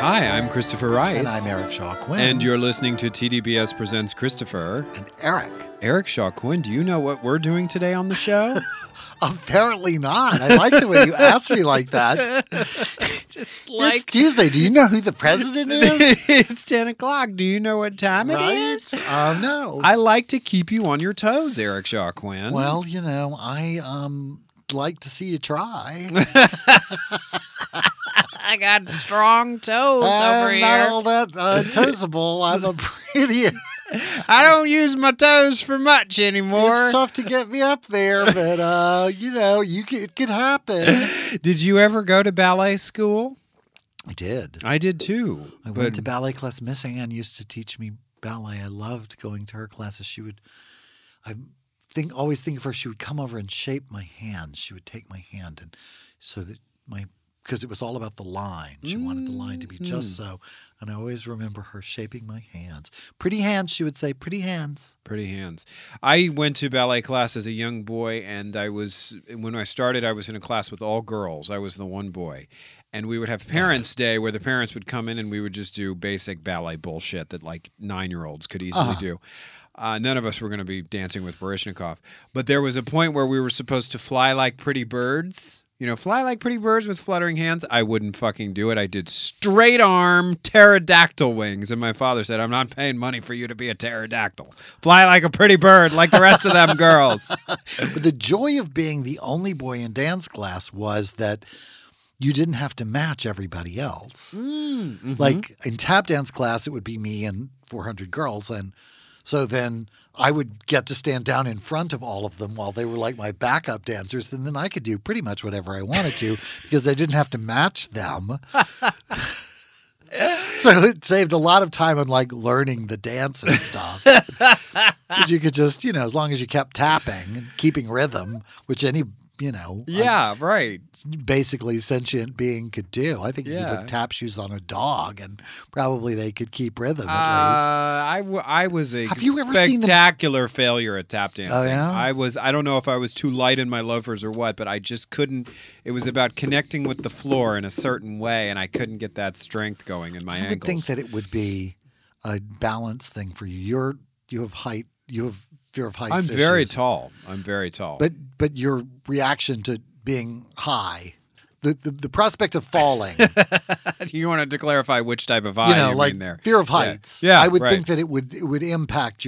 Hi, I'm Christopher Rice. And I'm Eric Shaw Quinn. And you're listening to TDPS Presents Christopher. And Eric. Eric Shaw Quinn, do you know what we're doing today on the show? Apparently not. I like the way you asked me like that. It's Tuesday. Do you know who the president is? It's 10 o'clock. Do you know what time it is? No. I like to keep you on your toes, Eric Shaw Quinn. Well, you know, I like to see you try. I got strong toes over here. I'm not all that toesable. I'm a pretty... I don't use my toes for much anymore. It's tough to get me up there, but, you know, it could happen. Did you ever go to ballet school? I did. I did, too. I went to ballet class. Miss Ann used to teach me ballet. I loved going to her classes. She would... I always think of her. She would come over and shape my hand. She would take my hand and so that my... Because it was all about the line. She wanted the line to be just so. And I always remember her shaping my hands. Pretty hands, she would say. Pretty hands. Pretty hands. I went to ballet class as a young boy, and when I started, I was in a class with all girls. I was the one boy. And we would have Parents' Day where the parents would come in, and we would just do basic ballet bullshit that, like, 9-year-olds could easily do. None of us were going to be dancing with Baryshnikov. But there was a point where we were supposed to fly like pretty birds. You know, fly like pretty birds with fluttering hands. I wouldn't fucking do it. I did straight arm pterodactyl wings. And my father said, I'm not paying money for you to be a pterodactyl. Fly like a pretty bird like the rest of them girls. But the joy of being the only boy in dance class was that you didn't have to match everybody else. Like in tap dance class, it would be me and 400 girls. And so then... I would get to stand down in front of all of them while they were like my backup dancers, and then I could do pretty much whatever I wanted to because I didn't have to match them. So it saved a lot of time on like learning the dance and stuff. Because you could just, you know, as long as you kept tapping and keeping rhythm, which any... You know, yeah, right. Basically, sentient being could do. I think you could put tap shoes on a dog, and probably they could keep rhythm. At least. I was a spectacular failure at tap dancing. Oh, yeah? I was. I don't know if I was too light in my loafers or what, but I just couldn't. It was about connecting with the floor in a certain way, and I couldn't get that strength going in my ankles. I would think that it would be a balance thing for you. You have height. You have fear of heights. I'm very tall. But your reaction to being high, the prospect of falling. You wanted to clarify which type of high mean there. Fear of heights. Yeah, I would think that it would impact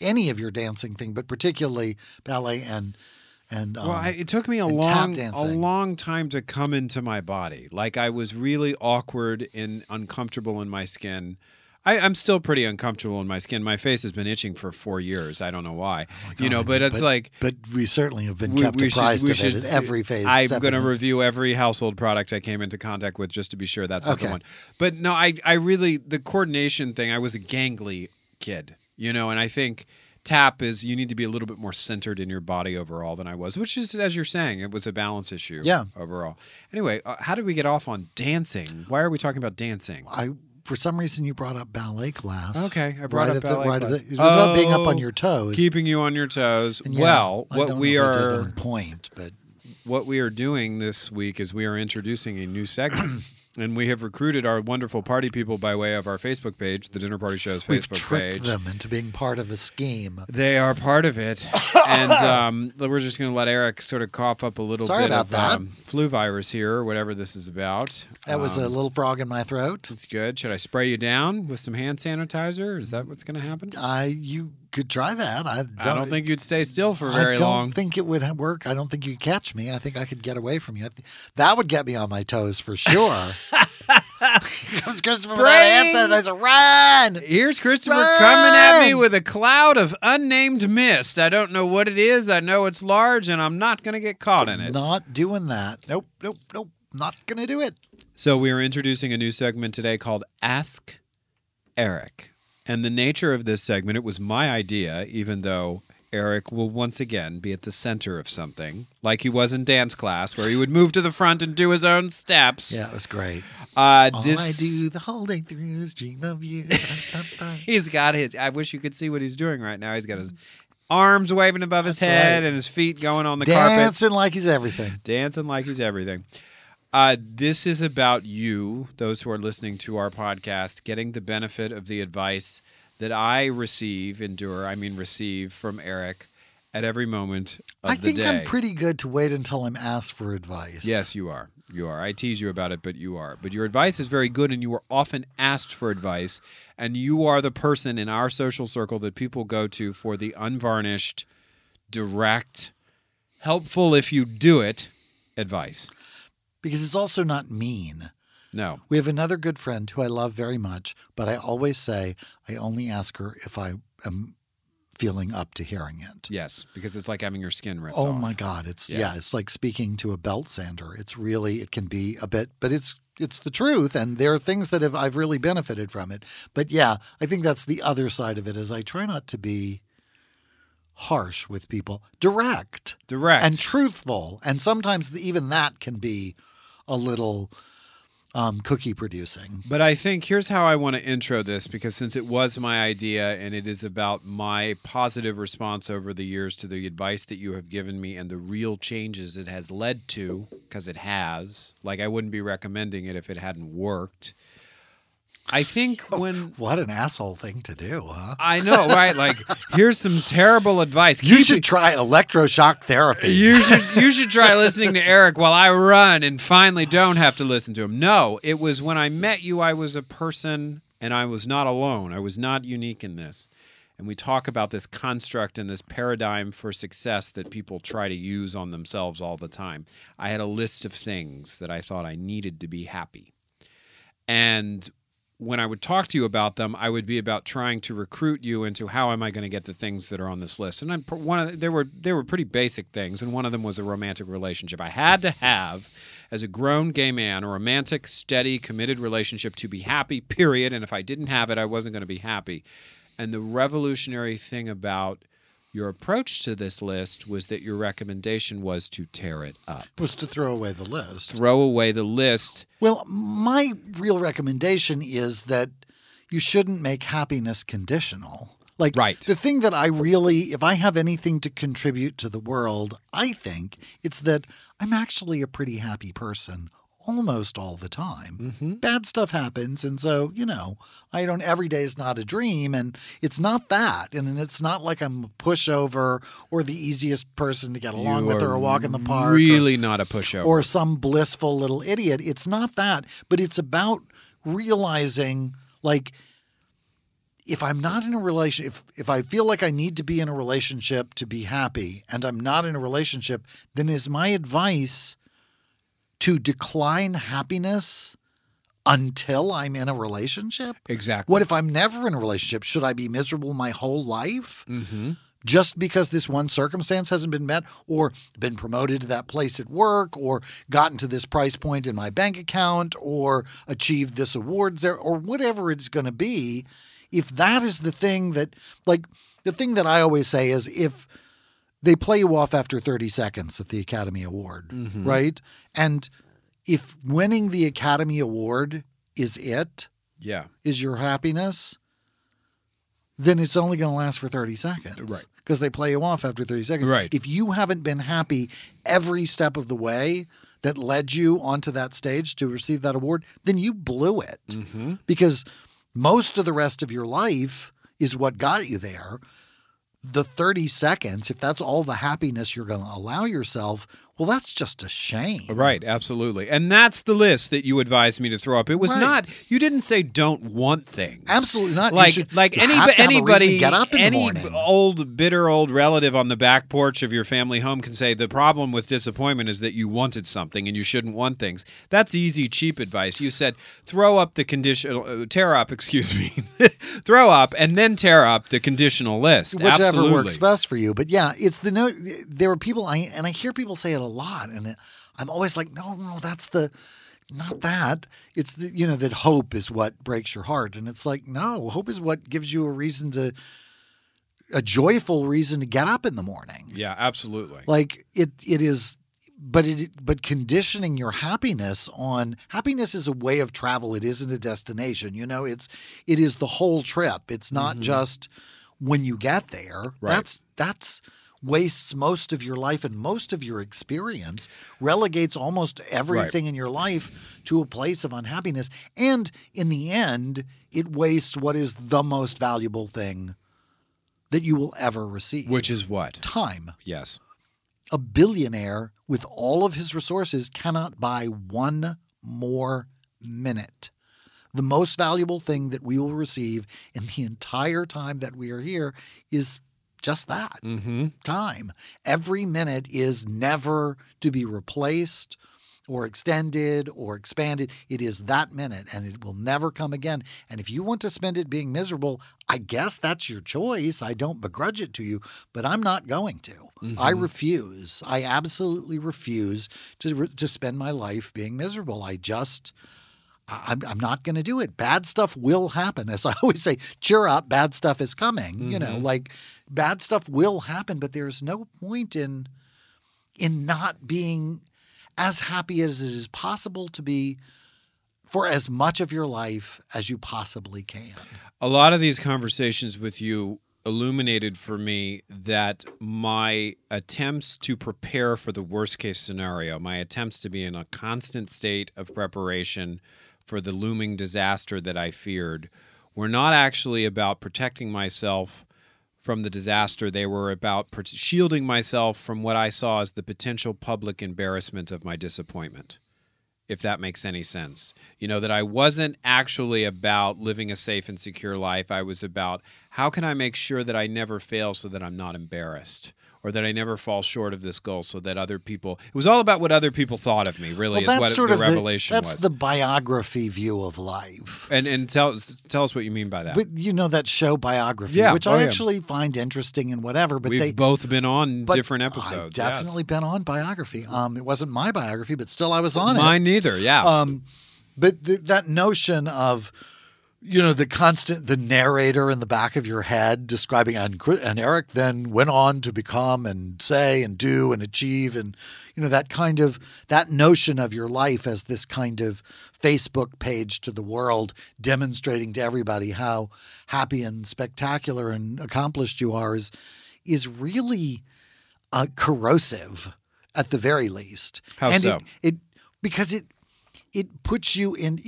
any of your dancing thing, but particularly ballet it took me a long time to come into my body. Like I was really awkward and uncomfortable in my skin. I'm still pretty uncomfortable in my skin. My face has been itching for 4 years. I don't know why. Oh God, but it's like... But we certainly have been kept apprised of it at every phase. I'm going to review every household product I came into contact with just to be sure that's the one. But no, I really... The coordination thing, I was a gangly kid, and I think... Tap is you need to be a little bit more centered in your body overall than I was, which is, as you're saying, it was a balance issue overall. Anyway, how did we get off on dancing? Why are we talking about dancing? For some reason, you brought up ballet class. Okay, I brought up ballet class. It was about being up on your toes. Keeping you on your toes. Yeah, well, what we are doing this week is we are introducing a new segment. And we have recruited our wonderful party people by way of our Facebook page, The Dinner Party Show's Facebook page. We've tricked them into being part of a scheme. They are part of it. And we're just going to let Eric sort of cough up a little bit about that. Flu virus here or whatever this is about. That was a little frog in my throat. It's good. Should I spray you down with some hand sanitizer? Is that what's going to happen? could try that. I don't think you'd stay still for very long. I don't think it would work. I don't think you'd catch me. I think I could get away from you. That would get me on my toes for sure. Comes Christopher with that answer, and I said, "Run!" Here's Christopher coming at me with a cloud of unnamed mist. I don't know what it is. I know it's large, and I'm not going to get caught in it. Not doing that. Nope. Not going to do it. So we are introducing a new segment today called Ask Eric. And the nature of this segment, it was my idea, even though Eric will once again be at the center of something, like he was in dance class, where he would move to the front and do his own steps. Yeah, it was great. I do the whole day through is dream of you. He's got his... I wish you could see what he's doing right now. He's got his arms waving above his head and his feet going on the carpet. Dancing like he's everything. Dancing like he's everything. This is about you, those who are listening to our podcast, getting the benefit of the advice that I receive from Eric at every moment of the day. I think I'm pretty good to wait until I'm asked for advice. Yes, you are. You are. I tease you about it, but you are. But your advice is very good, and you are often asked for advice, and you are the person in our social circle that people go to for the unvarnished, direct, helpful, if you do it, advice. Because it's also not mean. No. We have another good friend who I love very much, but I always say I only ask her if I am feeling up to hearing it. Yes, because it's like having your skin ripped off. Oh, my God. It's like speaking to a belt sander. It's really, it can be a bit, but it's the truth, and there are things that I've really benefited from it. But, yeah, I think that's the other side of it is I try not to be harsh with people. Direct. And truthful. And sometimes even that can be a little... cookie producing. But I think here's how I want to intro this, because since it was my idea and it is about my positive response over the years to the advice that you have given me and the real changes it has led to, because it has. Like, I wouldn't be recommending it if it hadn't worked. I think what an asshole thing to do, huh? I know, right? Like, here's some terrible advice. You should try electroshock therapy. You should try listening to Eric while I run and finally don't have to listen to him. No, it was when I met you, I was a person and I was not alone. I was not unique in this. And we talk about this construct and this paradigm for success that people try to use on themselves all the time. I had a list of things that I thought I needed to be happy. And when I would talk to you about them, I would be about trying to recruit you into how am I going to get the things that are on this list. And there were pretty basic things, and one of them was a romantic relationship. I had to have, as a grown gay man, a romantic, steady, committed relationship to be happy, period. And if I didn't have it, I wasn't going to be happy. And the revolutionary thing about your approach to this list was that your recommendation was to tear it up. Was to throw away the list. Throw away the list. Well, my real recommendation is that you shouldn't make happiness conditional. Like, right. The thing that I really, if I have anything to contribute to the world, I think it's that I'm actually a pretty happy person almost all the time. Mm-hmm. Bad stuff happens. And so, I don't, every day is not a dream, and it's not that. And it's not like I'm a pushover or the easiest person to get along with or a walk in the park. Really not a pushover. Or some blissful little idiot. It's not that, but it's about realizing, like, if I'm not in a relationship, if I feel like I need to be in a relationship to be happy and I'm not in a relationship, then is my advice to decline happiness until I'm in a relationship? Exactly. What if I'm never in a relationship? Should I be miserable my whole life? Mm-hmm. Just because this one circumstance hasn't been met, or been promoted to that place at work, or gotten to this price point in my bank account, or achieved this award there, or whatever it's going to be. If that is the thing that, like, the thing that I always say is if they play you off after 30 seconds at the Academy Award, mm-hmm. right? And if winning the Academy Award is your happiness, then it's only going to last for 30 seconds. Right. Because they play you off after 30 seconds. Right. If you haven't been happy every step of the way that led you onto that stage to receive that award, then you blew it. Mm-hmm. Because most of the rest of your life is what got you there. The 30 seconds, if that's all the happiness you're going to allow yourself, Well, that's just a shame. Right, absolutely. And that's the list that you advised me to throw up. It was not, you didn't say don't want things. Absolutely not. Like, anybody, any old, bitter old relative on the back porch of your family home can say the problem with disappointment is that you wanted something and you shouldn't want things. That's easy, cheap advice. You said throw up the conditional, throw up and then tear up the conditional list. Whichever absolutely works best for you. But yeah, it's the no, there are people, I hear people say it a lot, and I'm always like, no, that's the, not that. It's the, that hope is what breaks your heart, and it's like, no, hope is what gives you a joyful reason to get up in the morning. Yeah, absolutely. Like it is, but conditioning your happiness on happiness is a way of travel. It isn't a destination. It is the whole trip. It's not just when you get there. Right. That's wastes most of your life and most of your experience, relegates almost everything in your life to a place of unhappiness. And in the end, it wastes what is the most valuable thing that you will ever receive. Which is what? Time. Yes. A billionaire with all of his resources cannot buy one more minute. The most valuable thing that we will receive in the entire time that we are here is just that time. Every minute is never to be replaced or extended or expanded. It is that minute, and it will never come again. And if you want to spend it being miserable, I guess that's your choice. I don't begrudge it to you, but I'm not going to. I refuse. I absolutely refuse to spend my life being miserable. I'm not going to do it. Bad stuff will happen. As I always say, cheer up, bad stuff is coming. Bad stuff will happen, but there's no point in not being as happy as it is possible to be for as much of your life as you possibly can. A lot of these conversations with you illuminated for me that my attempts to prepare for the worst-case scenario, my attempts to be in a constant state of preparation for the looming disaster that I feared were not actually about protecting myself from the disaster. They were about shielding myself from what I saw as the potential public embarrassment of my disappointment, if that makes any sense. That I wasn't actually about living a safe and secure life. I was about how can I make sure that I never fail so that I'm not embarrassed, or that I never fall short of this goal so that other people... It was all about what other people thought of me, really, is what the revelation was. That's the biography view of life. And tell us what you mean by that. But that show Biography, which I actually find interesting and whatever. But we've both been on different episodes. I've definitely been on Biography. It wasn't my biography, but still I was on it. Mine neither, yeah. But that notion of... the narrator in the back of your head describing, and Eric then went on to become and say and do and achieve, and that notion of your life as this kind of Facebook page to the world demonstrating to everybody how happy and spectacular and accomplished you are is really corrosive at the very least. How and so? Because it puts you in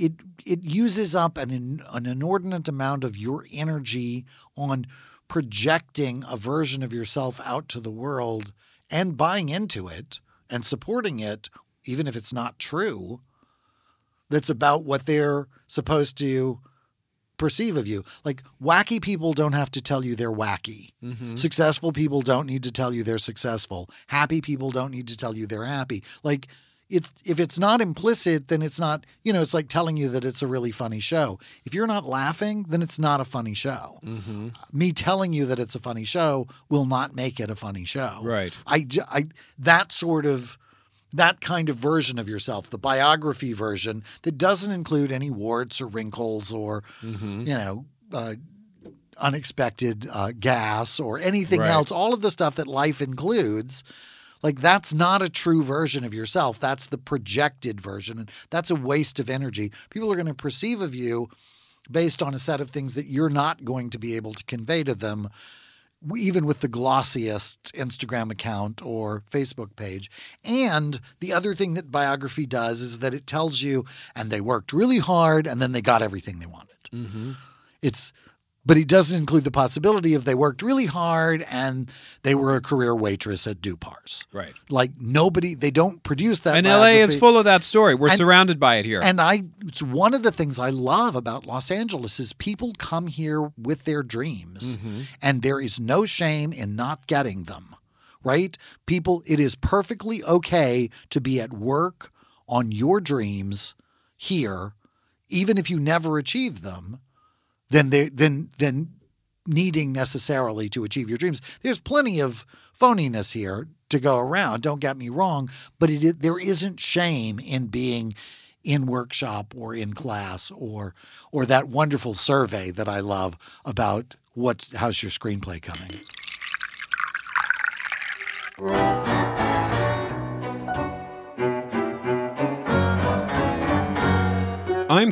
it uses up an inordinate amount of your energy on projecting a version of yourself out to the world and buying into it and supporting it, even if it's not true, that's about what they're supposed to perceive of you. Like, wacky people don't have to tell you they're wacky. Successful people don't need to tell you they're successful. Happy people don't need to tell you they're happy. Like, if it's not implicit, then it's not, it's like telling you that it's a really funny show. If you're not laughing, then it's not a funny show. Me telling you that it's a funny show will not make it a funny show. Right. That kind of version of yourself, the biography version that doesn't include any warts or wrinkles or, unexpected gas or anything else, all of the stuff that life includes. Like, that's not a true version of yourself. That's the projected version. And that's a waste of energy. People are going to perceive of you based on a set of things that you're not going to be able to convey to them, even with the glossiest Instagram account or Facebook page. And the other thing that Biography does is that it tells you, and they worked really hard, and then they got everything they wanted. It's But he doesn't include the possibility if they worked really hard and they were a career waitress at DuPar's. Right. Like nobody, they don't produce that. And LA is full of that story. We're surrounded by it here. And it's one of the things I love about Los Angeles is people come here with their dreams and there is no shame in not getting them. Right? People, it is perfectly okay to be at work on your dreams here, even if you never achieve them. Than needing necessarily to achieve your dreams. There's plenty of phoniness here to go around. Don't get me wrong, but there isn't shame in being in workshop or in class or that wonderful survey that I love about how's your screenplay coming. I'm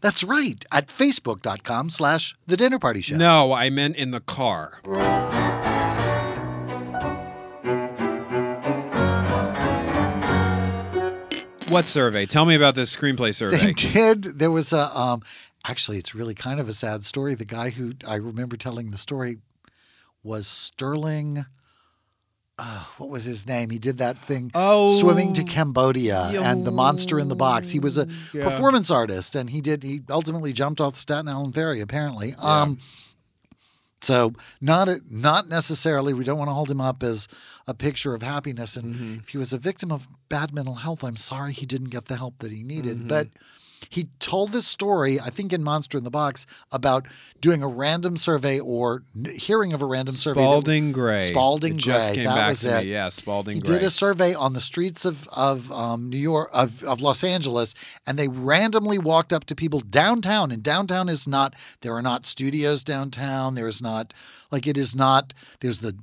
That's right, at facebook.com/thedinnerpartyshow. No, I meant in the car. What survey? Tell me about this screenplay survey. They did. There was a, actually, it's really kind of a sad story. The guy who I remember telling the story was Sterling. What was his name? He did that thing, Swimming to Cambodia, and the Monster in the Box. He was a performance artist, and he ultimately jumped off the Staten Island Ferry, apparently. Yeah. So not necessarily, we don't want to hold him up as a picture of happiness. And if he was a victim of bad mental health, I'm sorry he didn't get the help that he needed. But he told this story, I think in Monster in the Box, about doing a random survey or hearing of a random survey. Spalding Gray. Spalding Gray. Just came back to me. Yeah, Spalding Gray. He did a survey on the streets of New York, of Los Angeles, and they randomly walked up to people downtown. And downtown is not, there are not studios downtown. There is not, like it is not, there's the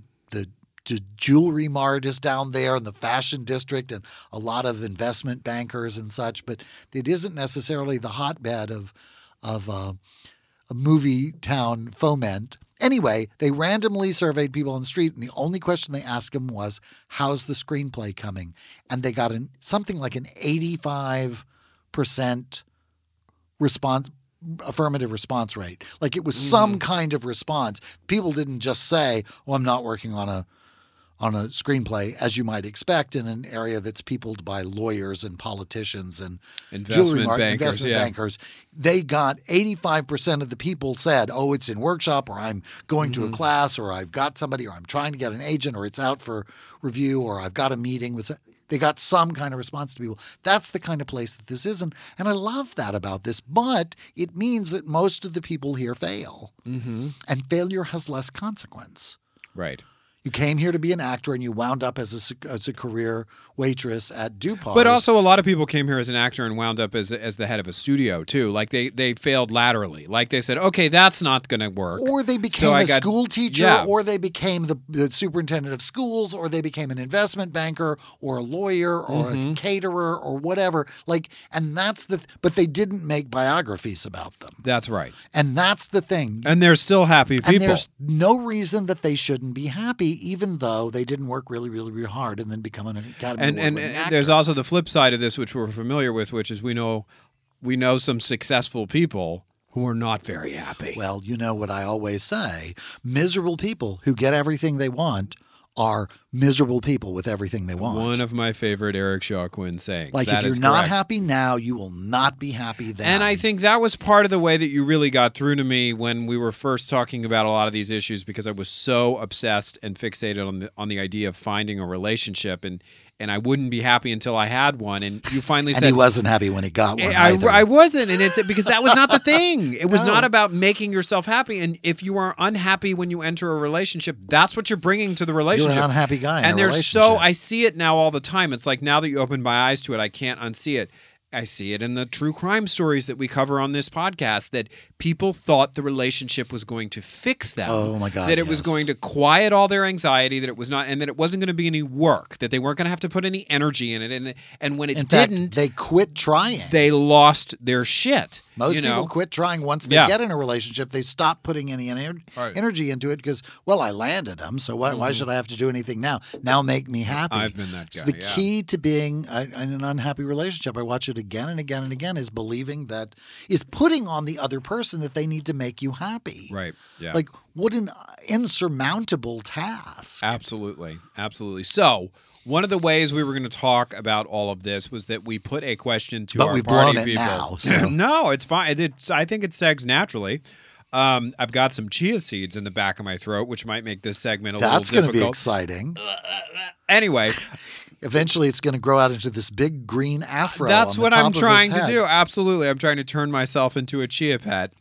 jewelry mart is down there in the fashion district and a lot of investment bankers and such, but it isn't necessarily the hotbed of a movie town foment. Anyway, they randomly surveyed people on the street, and the only question they asked them was, how's the screenplay coming? And they got something like an 85% affirmative response rate. Like it was some kind of response. People didn't just say, well, I'm not working on a screenplay, as you might expect, in an area that's peopled by lawyers and politicians and investment bankers. They got 85% of the people said, oh, it's in workshop, or I'm going to a class, or I've got somebody, or I'm trying to get an agent, or it's out for review, or I've got a meeting with they got some kind of response to people. That's the kind of place that this is. And I love that about this. But it means that most of the people here fail. And failure has less consequence. Right. You came here to be an actor, and you wound up as a career waitress at DuPar's. But also, a lot of people came here as an actor and wound up as the head of a studio too. Like they failed laterally. Like they said, okay, that's not going to work. Or they became school teacher, or they became the superintendent of schools, or they became an investment banker, or a lawyer, or a caterer, or whatever. Like, and that's but they didn't make biographies about them. That's right. And that's the thing. And they're still happy people. And there's no reason that they shouldn't be happy, even though they didn't work really, really, really hard and then become an Academy Award winning actor. And there's also the flip side of this, which we're familiar with, which is we know some successful people who are not very happy. Well, you know what I always say, miserable people who get everything they want are miserable people with everything they want. One of my favorite Eric Shaw Quinn sayings. Like, if you're not happy now, you will not be happy then. And I think that was part of the way that you really got through to me when we were first talking about a lot of these issues, because I was so obsessed and fixated on the idea of finding a relationship, and I wouldn't be happy until I had one. And you finally said... And he wasn't happy when he got one. I wasn't. And it's because that was not the thing. It was not about making yourself happy. And if you are unhappy when you enter a relationship, that's what you're bringing to the relationship. You're an unhappy guy in a relationship. I see it now all the time. It's like, now that you open my eyes to it, I can't unsee it. I see it in the true crime stories that we cover on this podcast, that people thought the relationship was going to fix them. Oh my God. That it was going to quiet all their anxiety, that it was not, and that it wasn't going to be any work, that they weren't going to have to put any energy in it. And when it didn't, they quit trying. They lost their shit. Most people quit trying once they get in a relationship. They stop putting any energy into it because, well, I landed them, so why should I have to do anything now? Now make me happy. I've been that guy. It's the key to being in an unhappy relationship. I watch it again and again and again, is believing that, is putting on the other person that they need to make you happy. Right. Yeah. Like, what an insurmountable task. Absolutely. Absolutely. So one of the ways we were going to talk about all of this was that we put a question to our party people. But we've blown it now, so. No, it's fine. I think it segs naturally. I've got some chia seeds in the back of my throat, which might make this segment a little difficult. That's going to be exciting. Anyway. Eventually, it's going to grow out into this big green afro. That's what I'm trying to do. Absolutely. I'm trying to turn myself into a chia pet.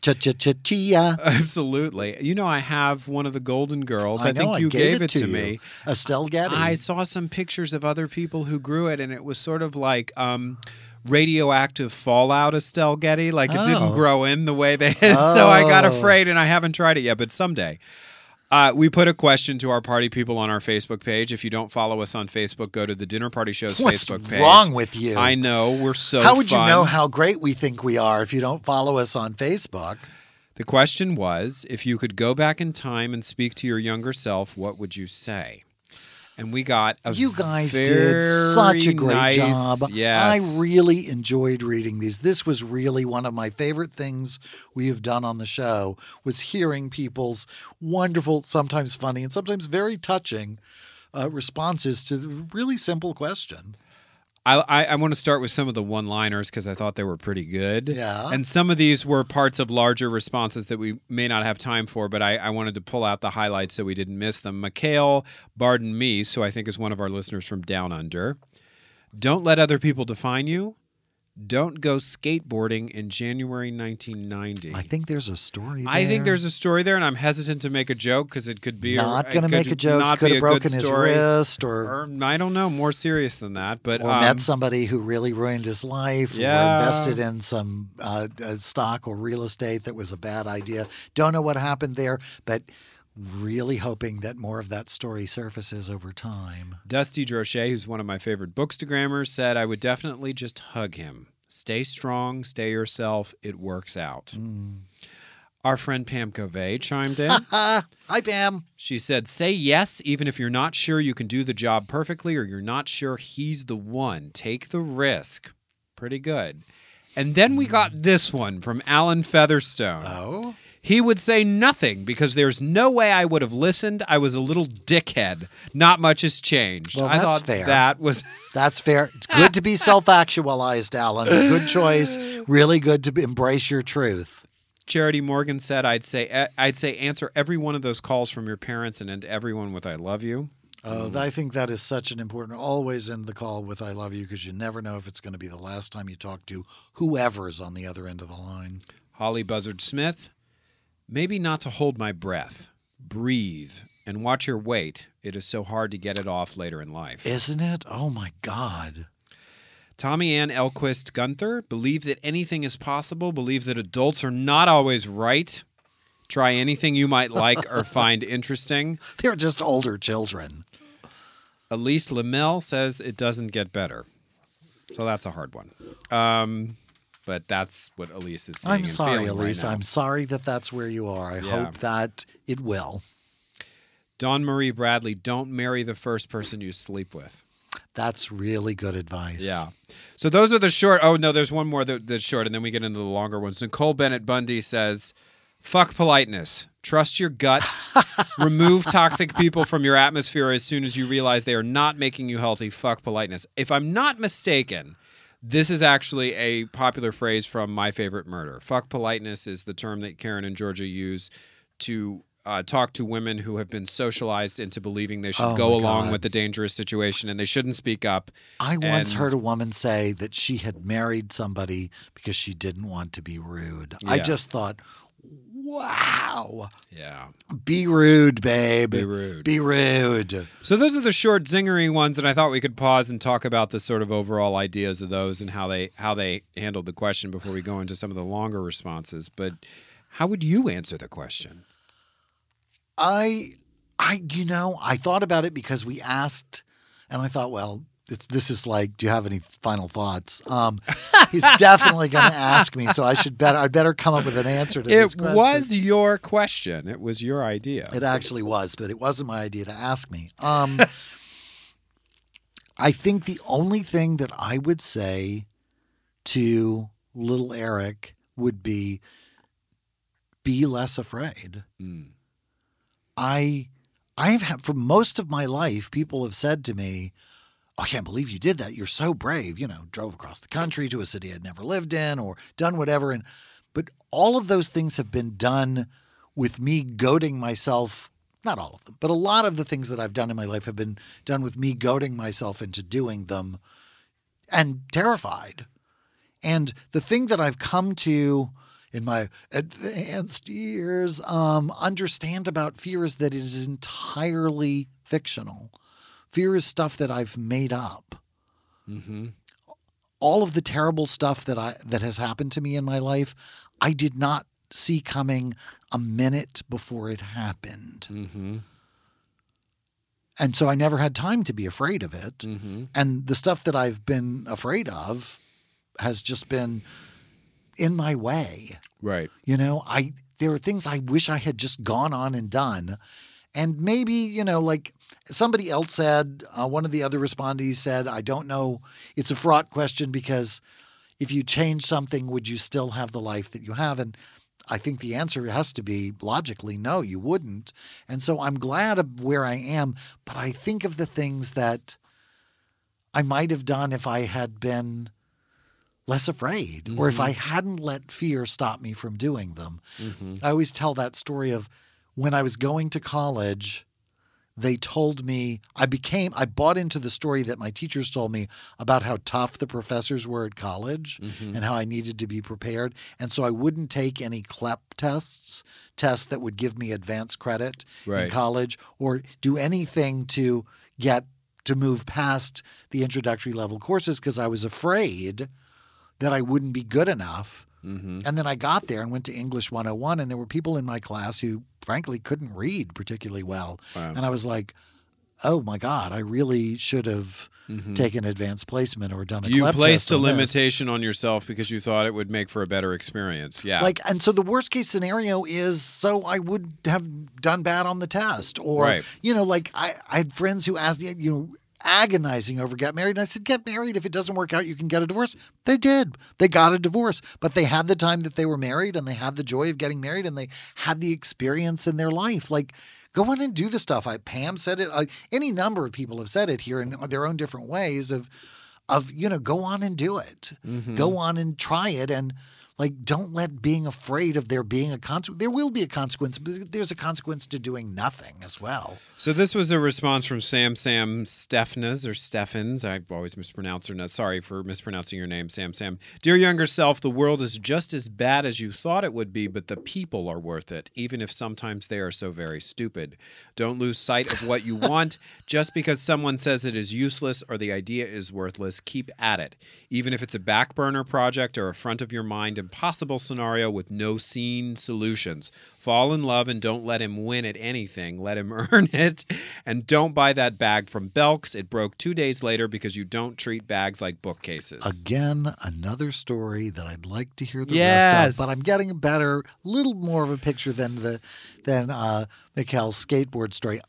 Chia. Absolutely. You know, I have one of the Golden Girls. I think you gave it to me. Estelle Getty. I saw some pictures of other people who grew it, and it was sort of like radioactive fallout Estelle Getty. Like, it didn't grow in the way they did. So I got afraid, and I haven't tried it yet, but someday. We put a question to our party people on our Facebook page. If you don't follow us on Facebook, go to The Dinner Party Show's Facebook page. What's wrong with you? I know. We're so fun. How would you know how great we think we are if you don't follow us on Facebook? The question was, if you could go back in time and speak to your younger self, what would you say? And we got a You guys did such a great job. Yes. I really enjoyed reading these. This was really one of my favorite things we have done on the show, was hearing people's wonderful, sometimes funny, and sometimes very touching responses to the really simple question. I want to start with some of the one-liners because I thought they were pretty good. Yeah. And some of these were parts of larger responses that we may not have time for, but I wanted to pull out the highlights so we didn't miss them. Mikhail Barden Meese, who I think is one of our listeners from Down Under. Don't let other people define you. Don't go skateboarding in January 1990. I think there's a story there. And I'm hesitant to make a joke because it could be not going to make a joke. Not could have broken his wrist, or I don't know, more serious than that. But or met somebody who really ruined his life. Yeah. Or invested in some stock or real estate that was a bad idea. Don't know what happened there, but really hoping that more of that story surfaces over time. Dusty Drochet, who's one of my favorite bookstagrammers, said, I would definitely just hug him. Stay strong, stay yourself, it works out. Mm. Our friend Pam Covey chimed in. Hi, Pam. She said, say yes, even if you're not sure you can do the job perfectly or you're not sure he's the one. Take the risk. Pretty good. And then we got this one from Alan Featherstone. Oh. He would say nothing because there's no way I would have listened. I was a little dickhead. Not much has changed. Well, that's fair. That's fair. It's good to be self-actualized, Alan. Good choice. Really good to embrace your truth. Charity Morgan said, I'd say answer every one of those calls from your parents and end everyone with I love you. Oh, I think that is such an important, always end the call with I love you, because you never know if it's going to be the last time you talk to whoever's on the other end of the line. Holly Buzzard Smith. Maybe not to hold my breath, breathe, and watch your weight. It is so hard to get it off later in life. Isn't it? Oh, my God. Tommy Ann Elquist Gunther, believe that anything is possible. Believe that adults are not always right. Try anything you might like or find interesting. They're just older children. Elise Lamel says it doesn't get better. So that's a hard one. But that's what Elise is saying. I'm sorry, Elise. Right, I'm sorry that's where you are. I hope that it will. Dawn Marie Bradley, don't marry the first person you sleep with. That's really good advice. Yeah. So those are the short. Oh, no, there's one more that's short, and then we get into the longer ones. Nicole Bennett Bundy says, fuck politeness. Trust your gut. Remove toxic people from your atmosphere as soon as you realize they are not making you healthy. Fuck politeness. If I'm not mistaken, this is actually a popular phrase from My Favorite Murder. Fuck politeness is the term that Karen and Georgia use to talk to women who have been socialized into believing they should go along with the dangerous situation and they shouldn't speak up. I once heard a woman say that she had married somebody because she didn't want to be rude. Yeah. I just thought, wow. Yeah. Be rude, babe. Be rude. Be rude. So those are the short zingery ones, and I thought we could pause and talk about the sort of overall ideas of those and how they handled the question before we go into some of the longer responses. But how would you answer the question? I thought about it because we asked, and I thought, well, this is like, do you have any final thoughts? He's definitely going to ask me, so I better come up with an answer to this question. It was your question. It was your idea. It actually was, but it wasn't my idea to ask me. I think the only thing that I would say to little Eric would be less afraid. Mm. I have for most of my life, people have said to me, I can't believe you did that. You're so brave. You know, drove across the country to a city I'd never lived in or done whatever. But all of those things have been done with me goading myself. Not all of them, but a lot of the things that I've done in my life have been done with me goading myself into doing them and terrified. And the thing that I've come to in my advanced years understand about fear is that it is entirely fictional. Fear is stuff that I've made up. Mm-hmm. All of the terrible stuff that has happened to me in my life, I did not see coming a minute before it happened. Mm-hmm. And so I never had time to be afraid of it. Mm-hmm. And the stuff that I've been afraid of has just been in my way. Right. You know, there are things I wish I had just gone on and done. And maybe, you know, like somebody else said, one of the other respondents said, I don't know, it's a fraught question because if you change something, would you still have the life that you have? And I think the answer has to be logically, no, you wouldn't. And so I'm glad of where I am, but I think of the things that I might have done if I had been less afraid, mm-hmm. or if I hadn't let fear stop me from doing them. Mm-hmm. I always tell that story of, when I was going to college, they told me I bought into the story that my teachers told me about how tough the professors were at college, mm-hmm. and how I needed to be prepared. And so I wouldn't take any CLEP tests that would give me advanced credit in college, or do anything to get to move past the introductory level courses because I was afraid that I wouldn't be good enough. Mm-hmm. And then I got there and went to English 101, and there were people in my class who, frankly, couldn't read particularly well. Wow. And I was like, oh, my God, I really should have mm-hmm. taken advanced placement or done a CLEP test. You placed a limitation on yourself because you thought it would make for a better experience. Yeah. And so the worst-case scenario is, so I would have done bad on the test. Or, you know, like I had friends who asked, you know, agonizing over get married. And I said, get married. If it doesn't work out, you can get a divorce. They did. They got a divorce, but they had the time that they were married, and they had the joy of getting married, and they had the experience in their life. Like, go on and do the stuff. Pam said it. Any number of people have said it here in their own different ways of, you know, go on and do it. Mm-hmm. Go on and try it. And like, don't let being afraid of there being a consequence. There will be a consequence, but there's a consequence to doing nothing as well. So this was a response from Sam Steffens, or Steffens. I always mispronounce her name. Sorry for mispronouncing your name, Sam. Dear younger self, the world is just as bad as you thought it would be, but the people are worth it, even if sometimes they are so very stupid. Don't lose sight of what you want. Just because someone says it is useless or the idea is worthless, keep at it. Even if it's a back burner project or a front of your mind impossible scenario with no seen solutions. Fall in love and don't let him win at anything. Let him earn it. And don't buy that bag from Belk's. It broke 2 days later because you don't treat bags like bookcases. Again, another story that I'd like to hear the rest of, but I'm getting a better, little more of a picture than Mikhail's skateboard story.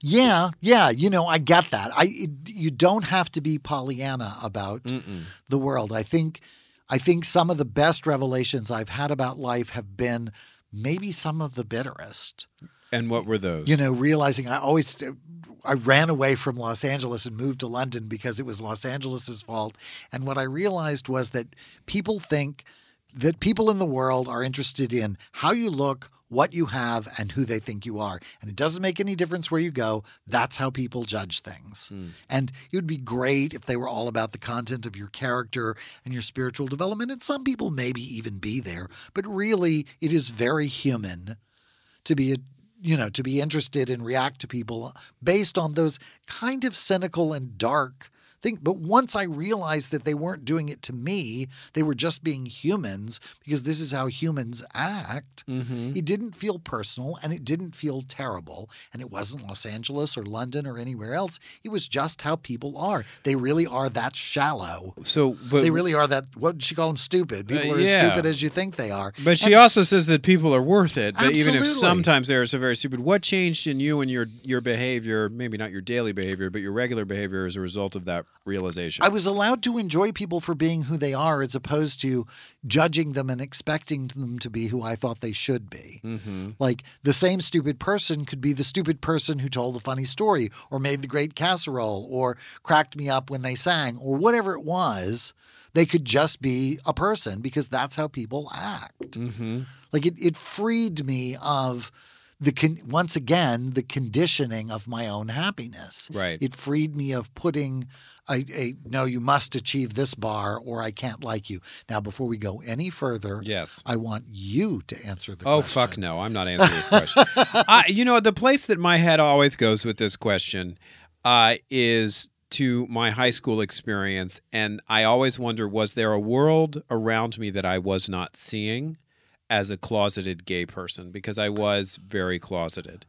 Yeah, you know, I get that. You don't have to be Pollyanna about the world. I think some of the best revelations I've had about life have been maybe some of the bitterest. And what were those? You know, realizing I ran away from Los Angeles and moved to London because it was Los Angeles's fault. And what I realized was that people in the world are interested in how you look, what you have and who they think you are. And it doesn't make any difference where you go. That's how people judge things. Mm. And it would be great if they were all about the content of your character and your spiritual development. And some people maybe even be there. But really, it is very human to be to be interested and react to people based on those kind of cynical and dark things. But once I realized that they weren't doing it to me, they were just being humans because this is how humans act. Mm-hmm. It didn't feel personal and it didn't feel terrible. And it wasn't Los Angeles or London or anywhere else. It was just how people are. They really are that shallow. They really are that, what did she call them, stupid? People are as stupid as you think they are. But she also says that people are worth it. But even if sometimes they are so very stupid, what changed in you and your behavior, maybe not your daily behavior, but your regular behavior as a result of that realization? I was allowed to enjoy people for being who they are as opposed to judging them and expecting them to be who I thought they should be. Mm-hmm. Like the same stupid person could be the stupid person who told the funny story or made the great casserole or cracked me up when they sang or whatever it was. They could just be a person because that's how people act. Mm-hmm. Like it freed me of the conditioning of my own happiness. Right. It freed me of putting no, you must achieve this bar or I can't like you. Now, before we go any further, yes, I want you to answer the question. Oh, fuck no. I'm not answering this question. The place that my head always goes with this question is to my high school experience. And I always wonder, was there a world around me that I was not seeing as a closeted gay person? Because I was very closeted.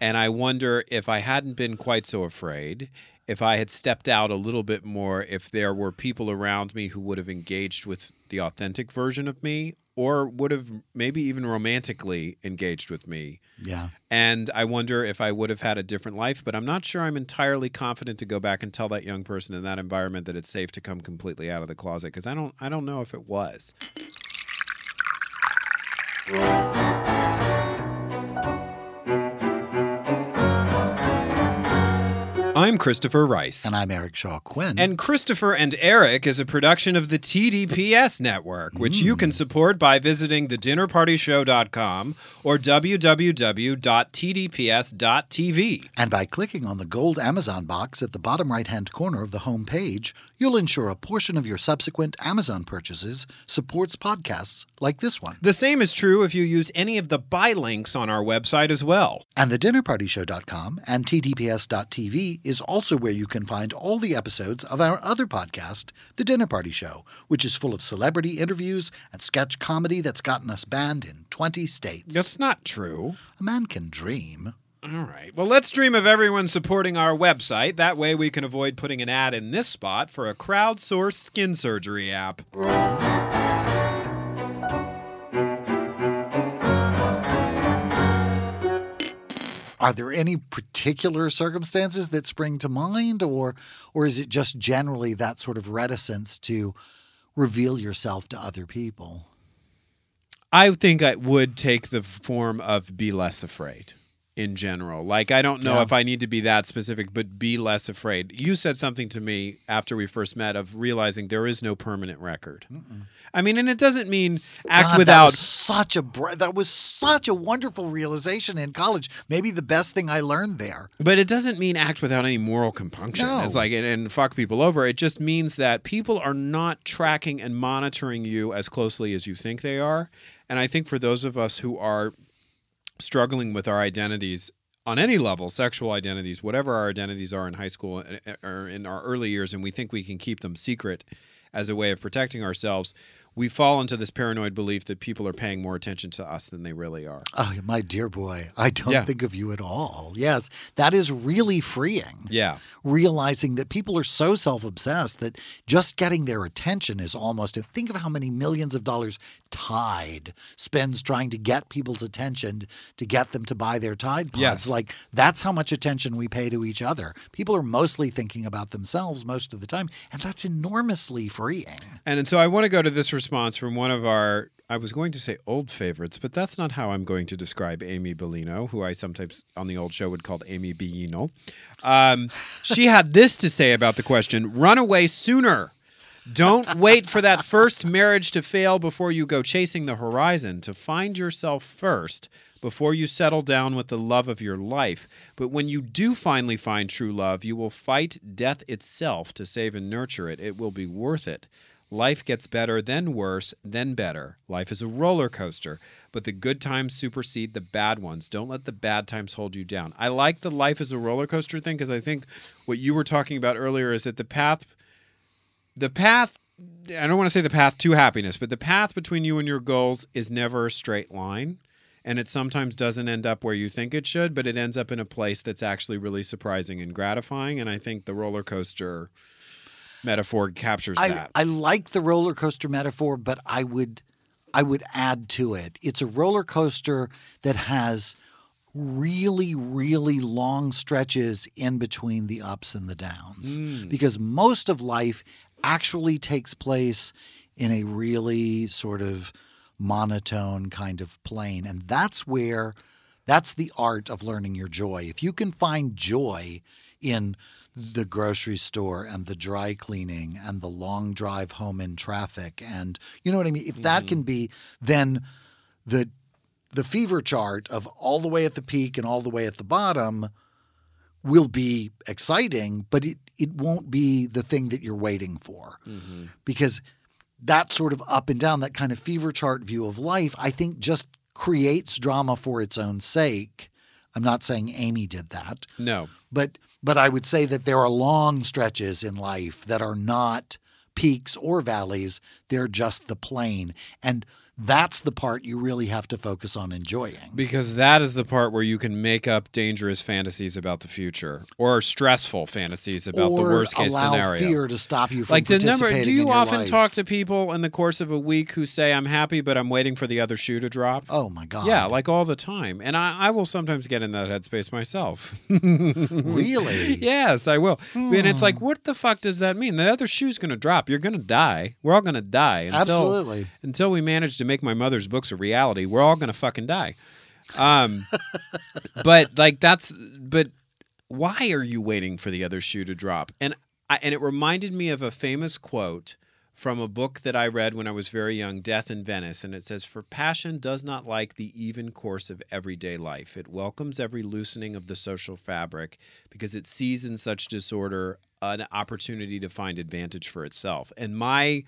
And I wonder if I hadn't been quite so afraid, if I had stepped out a little bit more, if there were people around me who would have engaged with the authentic version of me or would have maybe even romantically engaged with me. Yeah. And I wonder if I would have had a different life, but I'm not sure I'm entirely confident to go back and tell that young person in that environment that it's safe to come completely out of the closet, because I don't know if it was. I'm Christopher Rice. And I'm Eric Shaw Quinn. And Christopher and Eric is a production of the TDPS Network, which you can support by visiting thedinnerpartyshow.com or www.tdps.tv. And by clicking on the gold Amazon box at the bottom right-hand corner of the home page, you'll ensure a portion of your subsequent Amazon purchases supports podcasts like this one. The same is true if you use any of the buy links on our website as well. And thedinnerpartyshow.com and tdps.tv is also where you can find all the episodes of our other podcast, The Dinner Party Show, which is full of celebrity interviews and sketch comedy that's gotten us banned in 20 states. That's not true. A man can dream. All right. Well, let's dream of everyone supporting our website. That way we can avoid putting an ad in this spot for a crowdsourced skin surgery app. Are there any particular circumstances that spring to mind, or is it just generally that sort of reticence to reveal yourself to other people? I think it would take the form of be less afraid. In general. Like, I don't know if I need to be that specific, but be less afraid. You said something to me after we first met of realizing there is no permanent record. Mm-mm. I mean, and it doesn't mean act without... that was such a wonderful realization in college. Maybe the best thing I learned there. But it doesn't mean act without any moral compunction. No. It's like, and fuck people over. It just means that people are not tracking and monitoring you as closely as you think they are. And I think for those of us who are struggling with our identities on any level, sexual identities, whatever our identities are in high school or in our early years, and we think we can keep them secret as a way of protecting ourselves, we fall into this paranoid belief that people are paying more attention to us than they really are. Oh, my dear boy, I don't think of you at all. Yes, that is really freeing. Yeah. Realizing that people are so self-obsessed that just getting their attention is almost, think of how many millions of dollars Tide spends trying to get people's attention to get them to buy their Tide Pods. Yes. Like, that's how much attention we pay to each other. People are mostly thinking about themselves most of the time, and that's enormously freeing. And so I want to go to this response from one of our, I was going to say old favorites, but that's not how I'm going to describe Amy Bellino, who I sometimes on the old show would call Amy Bellino. She had this to say about the question, run away sooner. Don't wait for that first marriage to fail before you go chasing the horizon. To find yourself first before you settle down with the love of your life. But when you do finally find true love, you will fight death itself to save and nurture it. It will be worth it. Life gets better, then worse, then better. Life is a roller coaster, but the good times supersede the bad ones. Don't let the bad times hold you down. I like the life is a roller coaster thing because I think what you were talking about earlier is that the path, I don't want to say the path to happiness, but the path between you and your goals is never a straight line. And it sometimes doesn't end up where you think it should, but it ends up in a place that's actually really surprising and gratifying. And I think the roller coaster metaphor captures that. I like the roller coaster metaphor, but I would add to it. It's a roller coaster that has really, really long stretches in between the ups and the downs. Because most of life actually takes place in a really sort of monotone kind of plane. And that's the art of learning your joy. If you can find joy in the grocery store and the dry cleaning and the long drive home in traffic, and you know what I mean? If that can be, then the fever chart of all the way at the peak and all the way at the bottom will be exciting, but it won't be the thing that you're waiting for. Mm-hmm. Because that sort of up and down, that kind of fever chart view of life, I think just creates drama for its own sake. I'm not saying Amy did that. No. But I would say that there are long stretches in life that are not peaks or valleys. They're just the plane. And that's the part you really have to focus on enjoying. Because that is the part where you can make up dangerous fantasies about the future or stressful fantasies about the worst-case scenario. Or allow fear to stop you from participating in your life. Do you often talk to people in the course of a week who say, I'm happy, but I'm waiting for the other shoe to drop? Oh, my God. Yeah, like all the time. And I will sometimes get in that headspace myself. Really? Yes, I will. And it's like, what the fuck does that mean? The other shoe's going to drop. You're going to die. We're all going to die. Absolutely. Until we manage to make my mother's books a reality, we're all gonna fucking die. But why are you waiting for the other shoe to drop? And it reminded me of a famous quote from a book that I read when I was very young, Death in Venice, and it says, "For passion does not like the even course of everyday life. It welcomes every loosening of the social fabric because it sees in such disorder an opportunity to find advantage for itself." And my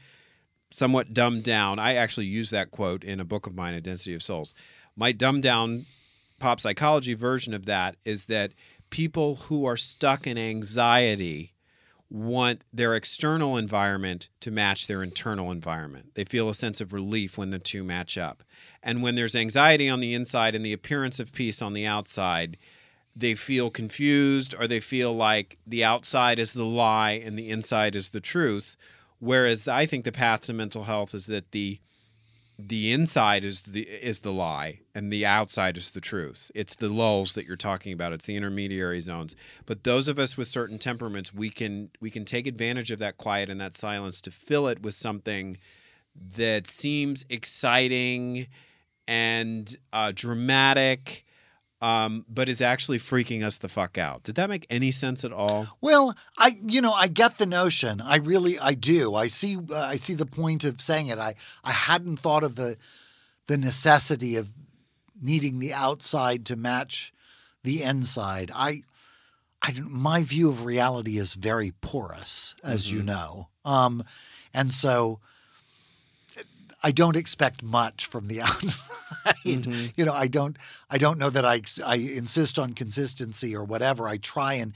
somewhat dumbed down, I actually use that quote in a book of mine, A Density of Souls. My dumbed down pop psychology version of that is that people who are stuck in anxiety want their external environment to match their internal environment. They feel a sense of relief when the two match up. And when there's anxiety on the inside and the appearance of peace on the outside, they feel confused, or they feel like the outside is the lie and the inside is the truth. Whereas I think the path to mental health is that the inside is the lie and the outside is the truth. It's the lulls that you're talking about. It's the intermediary zones. But those of us with certain temperaments, we can take advantage of that quiet and that silence to fill it with something that seems exciting and dramatic, but is actually freaking us the fuck out. Did that make any sense at all? Well, I get the notion. I do. I see the point of saying it. I hadn't thought of the necessity of needing the outside to match the inside. My view of reality is very porous, as you know. And so I don't expect much from the outside. You know, I don't know that I insist on consistency or whatever. I try and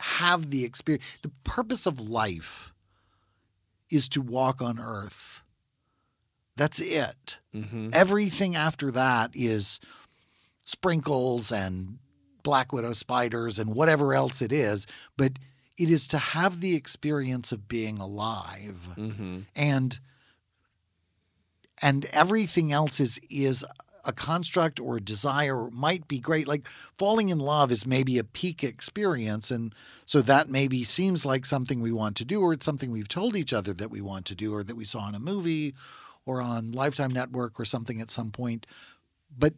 have the experience. The purpose of life is to walk on earth. That's it. Everything after that is sprinkles and black widow spiders and whatever else it is. But it is to have the experience of being alive. And everything else is a construct or a desire, might be great. Like falling in love is maybe a peak experience. And so that maybe seems like something we want to do, or it's something we've told each other that we want to do, or that we saw in a movie or on Lifetime Network or something at some point. But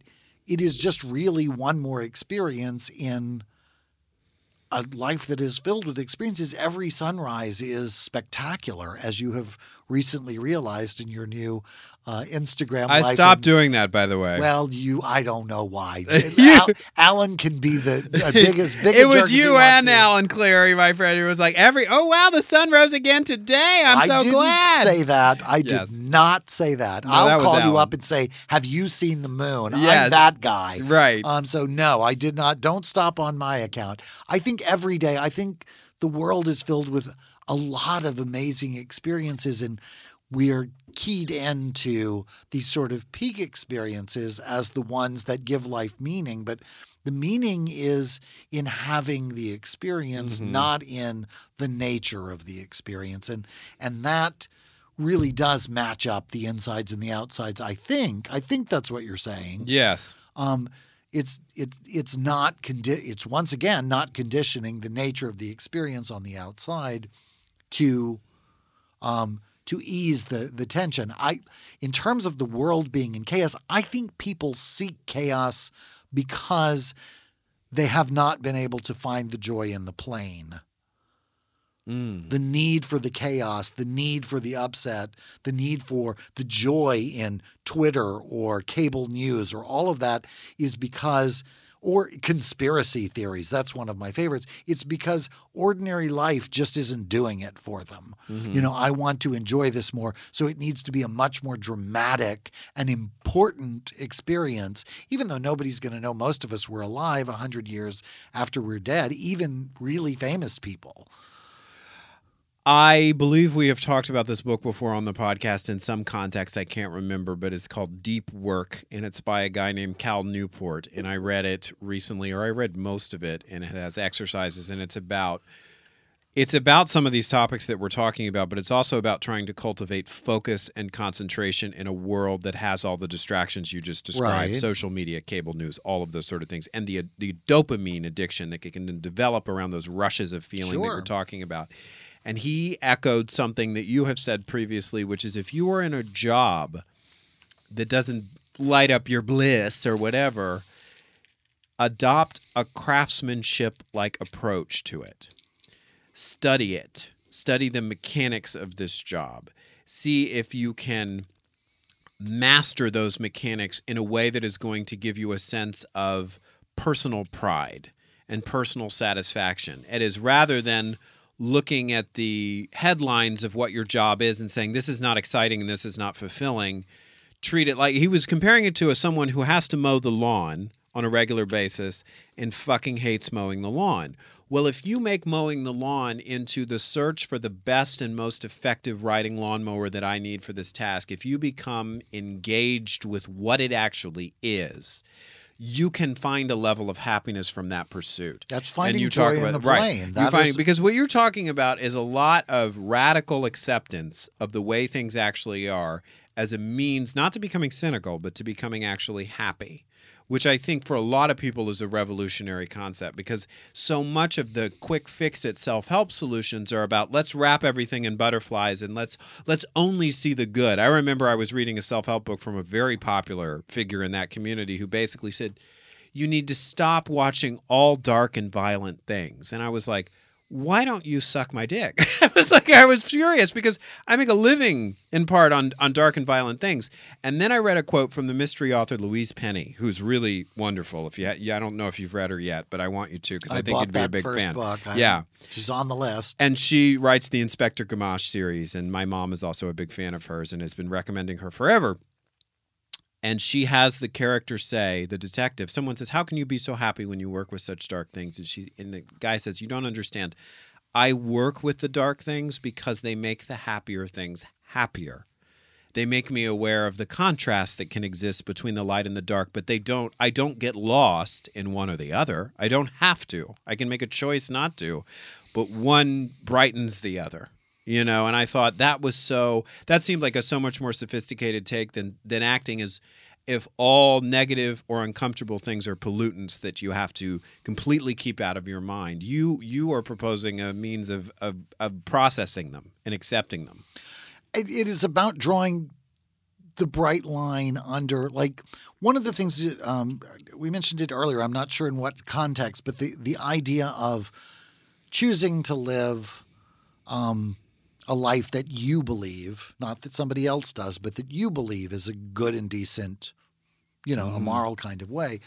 it is just really one more experience in a life that is filled with experiences. Every sunrise is spectacular, as you have recently realized in your new Instagram live. I stopped doing that, by the way. Well, I don't know why. Alan can be the biggest It was you and Alan Cleary, my friend, who was like, oh, wow, the sun rose again today. I'm so glad. I didn't say that. I did not say that. No, I'll call you up and say, have you seen the moon? Yes. I'm that guy. Right. So no, I did not. Don't stop on my account. I think the world is filled with a lot of amazing experiences, and we are keyed into these sort of peak experiences as the ones that give life meaning. But the meaning is in having the experience, not in the nature of the experience. And that really does match up the insides and the outsides, I think. I think that's what you're saying. Yes. It's once again not conditioning the nature of the experience on the outside to ease the tension. In terms of the world being in chaos, I think people seek chaos because they have not been able to find the joy in the plain. The need for the chaos, the need for the upset, the need for the joy in Twitter or cable news or all of that is because – or conspiracy theories. That's one of my favorites. It's because ordinary life just isn't doing it for them. You know, I want to enjoy this more, so it needs to be a much more dramatic and important experience, even though nobody's going to know most of us were alive 100 years after we're dead, even really famous people. I believe we have talked about this book before on the podcast in some context. I can't remember, but it's called Deep Work, and it's by a guy named Cal Newport. And I read it recently, or I read most of it, and it has exercises, and it's about some of these topics that we're talking about, but it's also about trying to cultivate focus and concentration in a world that has all the distractions you just described, social media, cable news, all of those sort of things, and the dopamine addiction that can develop around those rushes of feeling that we're talking about. And he echoed something that you have said previously, which is if you are in a job that doesn't light up your bliss or whatever, adopt a craftsmanship-like approach to it. Study it. Study the mechanics of this job. See if you can master those mechanics in a way that is going to give you a sense of personal pride and personal satisfaction. It is rather than looking at the headlines of what your job is and saying, this is not exciting and this is not fulfilling, treat it like he was comparing it to as someone who has to mow the lawn on a regular basis and fucking hates mowing the lawn. Well, if you make mowing the lawn into the search for the best and most effective riding lawnmower that I need for this task, if you become engaged with what it actually is, you can find a level of happiness from that pursuit. That's finding joy in the plane. Because what you're talking about is a lot of radical acceptance of the way things actually are as a means not to becoming cynical, but to becoming actually happy, which I think for a lot of people is a revolutionary concept because so much of the quick fix-it self-help solutions are about let's wrap everything in butterflies and let's only see the good. I remember I was reading a self-help book from a very popular figure in that community who basically said, you need to stop watching all dark and violent things. And I was like, why don't you suck my dick? I was furious because I make a living in part on dark and violent things. And then I read a quote from the mystery author Louise Penny, who's really wonderful. I don't know if you've read her yet, but I want you to because I think you'd be a big fan. Book. She's on the list. And she writes the Inspector Gamache series, and my mom is also a big fan of hers and has been recommending her forever. And she has the character say, the detective, someone says, how can you be so happy when you work with such dark things? And the guy says, you don't understand. I work with the dark things because they make the happier things happier. They make me aware of the contrast that can exist between the light and the dark, but I don't get lost in one or the other. I don't have to. I can make a choice not to, but one brightens the other. You know, and I thought that seemed like a so much more sophisticated take than acting as if all negative or uncomfortable things are pollutants that you have to completely keep out of your mind. You are proposing a means of processing them and accepting them. It is about drawing the bright line under, like one of the things we mentioned it earlier. I'm not sure in what context, but the idea of choosing to live a life that you believe, not that somebody else does, but that you believe is a good and decent, you know, a moral kind of way.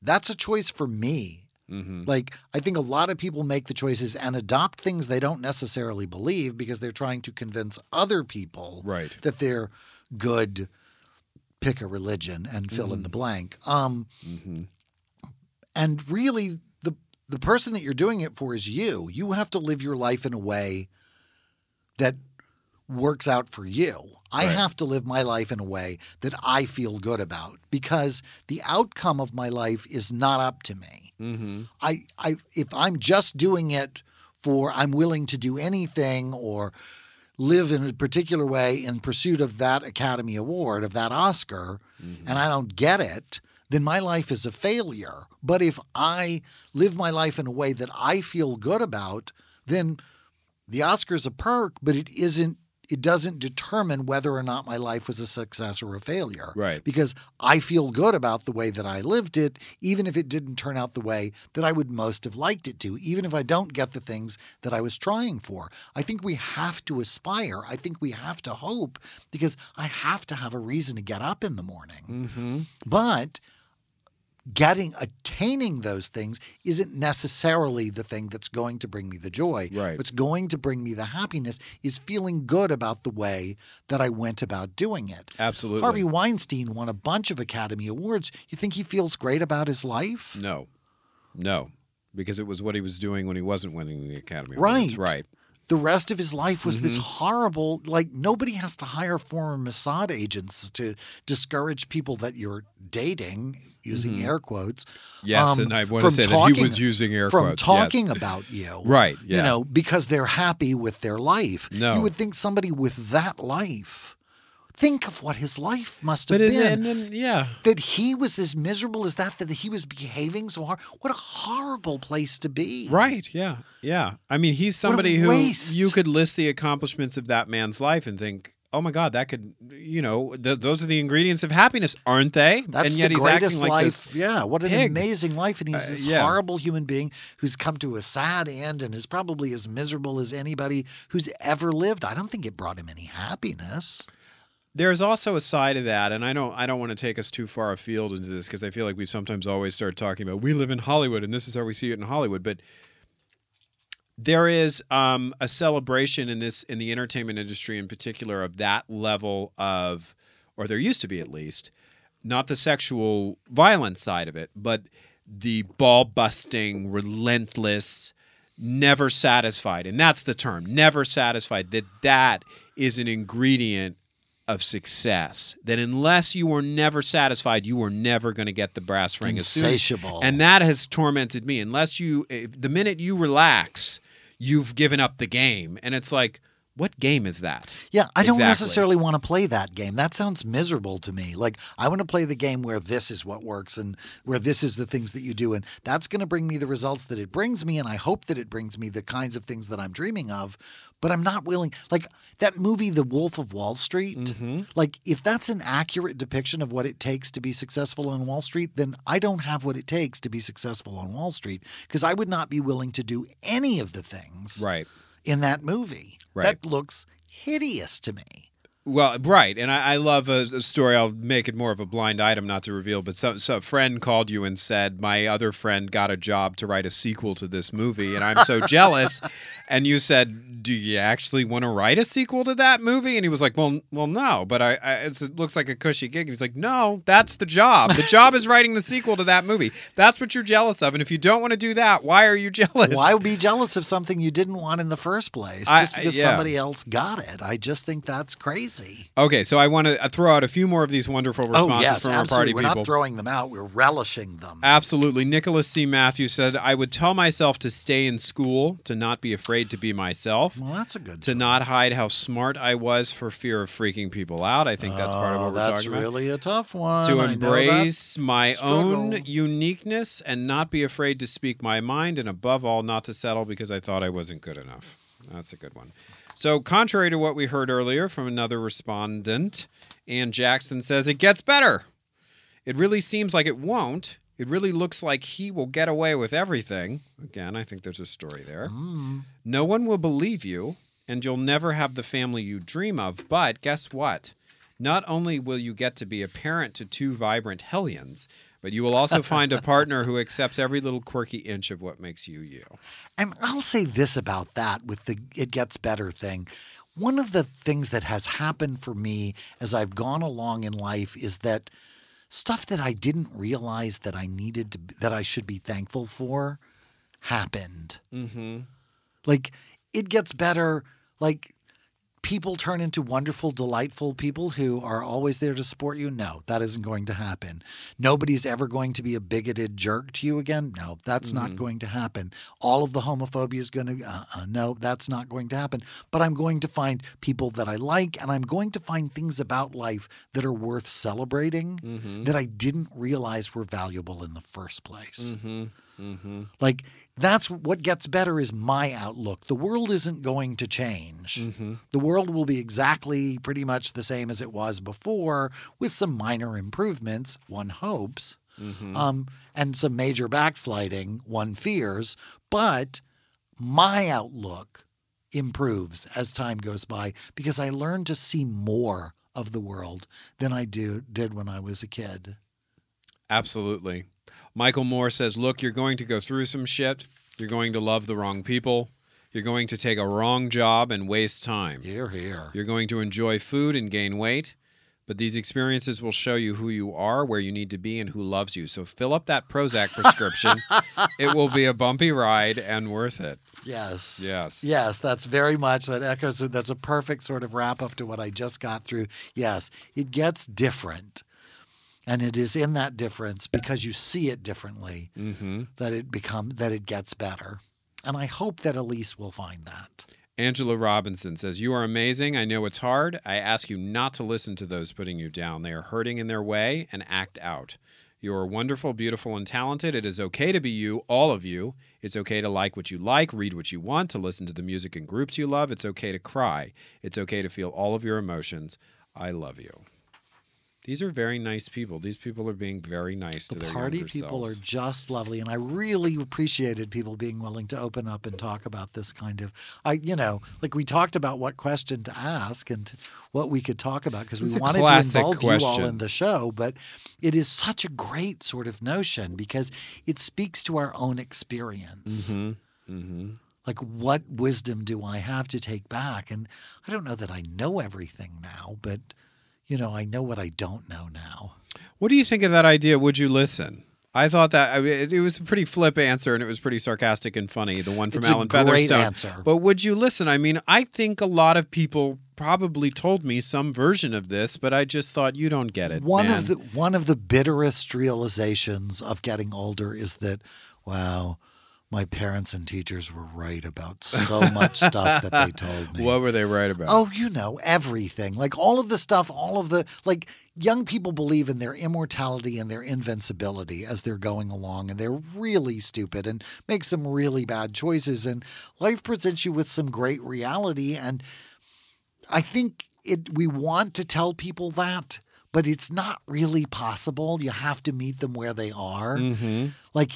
That's a choice for me. Mm-hmm. Like, I think a lot of people make the choices and adopt things they don't necessarily believe because they're trying to convince other people that they're good, pick a religion and fill in the blank. And really, the person that you're doing it for is you. You have to live your life in a way that works out for you. I have to live my life in a way that I feel good about because the outcome of my life is not up to me. I if I'm just doing it for I'm willing to do anything or live in a particular way in pursuit of that Academy Award, of that Oscar, and I don't get it, then my life is a failure. But if I live my life in a way that I feel good about, then the Oscar's a perk, but it isn't. It doesn't determine whether or not my life was a success or a failure. Right. Because I feel good about the way that I lived it, even if it didn't turn out the way that I would most have liked it to, even if I don't get the things that I was trying for. I think we have to aspire. I think we have to hope because I have to have a reason to get up in the morning. But attaining those things isn't necessarily the thing that's going to bring me the joy. What's going to bring me the happiness is feeling good about the way that I went about doing it. Absolutely. Harvey Weinstein won a bunch of Academy Awards. You think he feels great about his life? No, because it was what he was doing when he wasn't winning the Academy Awards. Right. The rest of his life was this horrible, like, nobody has to hire former Mossad agents to discourage people that you're dating, using air quotes. Yes, and I want to say that he was using air quotes. From talking about you. You know, because they're happy with their life. You would think somebody with that life, think of what his life must have been. That he was as miserable as that he was behaving so hard. What a horrible place to be. I mean, he's somebody who you could list the accomplishments of that man's life and think, oh my God, that could, you know, those are the ingredients of happiness, aren't they? That's and yet the greatest like life. What an amazing life. And he's this horrible human being who's come to a sad end and is probably as miserable as anybody who's ever lived. I don't think it brought him any happiness. There's also a side of that, and I don't want to take us too far afield into this because I feel like we sometimes always start talking about we live in Hollywood and this is how we see it in Hollywood. But there is a celebration in the entertainment industry in particular of that level of, or there used to be at least, not the sexual violence side of it, but the ball-busting, relentless, never satisfied, and that's the term, never satisfied, that is an ingredient of success, that unless you were never satisfied, you were never going to get the brass ring. Insatiable. And that has tormented me. Unless you, the minute you relax, you've given up the game. And it's like, what game is that? Yeah, I don't necessarily want to play that game. That sounds miserable to me. Like, I want to play the game where this is what works and where this is the things that you do. And that's going to bring me the results that it brings me. And I hope that it brings me the kinds of things that I'm dreaming of. But I'm not willing. Like, that movie, The Wolf of Wall Street, like, if that's an accurate depiction of what it takes to be successful on Wall Street, then I don't have what it takes to be successful on Wall Street because I would not be willing to do any of the things. In that movie. That looks hideous to me. Well, and I love a story. I'll make it more of a blind item not to reveal, but so a friend called you and said, my other friend got a job to write a sequel to this movie, and I'm so jealous. And you said, do you actually want to write a sequel to that movie? And he was like, well, no, but it looks like a cushy gig. And he's like, no, that's the job. The job is writing the sequel to that movie. That's what you're jealous of. And if you don't want to do that, why are you jealous? Why be jealous of something you didn't want in the first place? Just because somebody else got it. I just think that's crazy. Okay, so I want to throw out a few more of these wonderful responses from our party people. We're not throwing them out. We're relishing them. Absolutely. Nicholas C. Matthews said, I would tell myself to stay in school, to not be afraid to be myself. Well, that's a good To not hide how smart I was for fear of freaking people out. I think that's part of what we're talking about. That's really a tough one. To embrace my own uniqueness and not be afraid to speak my mind, and above all, not to settle because I thought I wasn't good enough. That's a good one. So contrary to what we heard earlier from another respondent, Ann Jackson says, it gets better. It really seems like it won't. It really looks like he will get away with everything. Again, I think there's a story there. Mm. No one will believe you, and you'll never have the family you dream of. But guess what? Not only will you get to be a parent to two vibrant hellions, but you will also find a partner who accepts every little quirky inch of what makes you you. And I'll say this about that with the It Gets Better thing. One of the things that has happened for me as I've gone along in life is that stuff that I didn't realize that I needed to, that I should be thankful for, happened. Mm-hmm. Like, it gets better. Like, people turn into wonderful, delightful people who are always there to support you. No, that isn't going to happen. Nobody's ever going to be a bigoted jerk to you again. No, that's not going to happen. All of the homophobia is going to, no, that's not going to happen. But I'm going to find people that I like, and I'm going to find things about life that are worth celebrating that I didn't realize were valuable in the first place. Like, that's what gets better is my outlook. The world isn't going to change. The world will be exactly pretty much the same as it was before, with some minor improvements, one hopes, and some major backsliding, one fears. But my outlook improves as time goes by because I learned to see more of the world than I did when I was a kid. Absolutely. Michael Moore says, look, you're going to go through some shit. You're going to love the wrong people. You're going to take a wrong job and waste time. Hear, hear. You're going to enjoy food and gain weight. But these experiences will show you who you are, where you need to be, and who loves you. So fill up that Prozac prescription. It will be a bumpy ride and worth it. Yes. Yes. Yes, that's very much, that echoes, that's a perfect sort of wrap up to what I just got through. Yes, it gets different. And it is in that difference, because you see it differently, that it becomes, that it gets better. And I hope that Elise will find that. Angela Robinson says, you are amazing. I know it's hard. I ask you not to listen to those putting you down. They are hurting in their way, and act out. You are wonderful, beautiful, and talented. It is okay to be you, all of you. It's okay to like what you like, read what you want, to listen to the music and groups you love. It's okay to cry. It's okay to feel all of your emotions. I love you. These are very nice people. These people are being very nice to their younger selves. The party people are just lovely, and I really appreciated people being willing to open up and talk about this kind of, you know, like we talked about what question to ask and what we could talk about because we wanted to involve you all in the show, but it is such a great sort of notion because it speaks to our own experience. Like, what wisdom do I have to take back? And I don't know that I know everything now, but you know, I know what I don't know now. What do you think of that idea? Would you listen? I thought that it was a pretty flip answer, and it was pretty sarcastic and funny, the one from Alan Featherstone. It's a great answer. But would you listen? I mean, I think a lot of people probably told me some version of this, but I just thought, you don't get it, man. One of the bitterest realizations of getting older is that, wow, my parents and teachers were right about so much stuff that they told me. What were they right about? Oh, you know, everything. Like all of the stuff, all of the, like, young people believe in their immortality and their invincibility as they're going along, and they're really stupid and make some really bad choices. And life presents you with some great reality. And I think we want to tell people that, but it's not really possible. You have to meet them where they are. Like,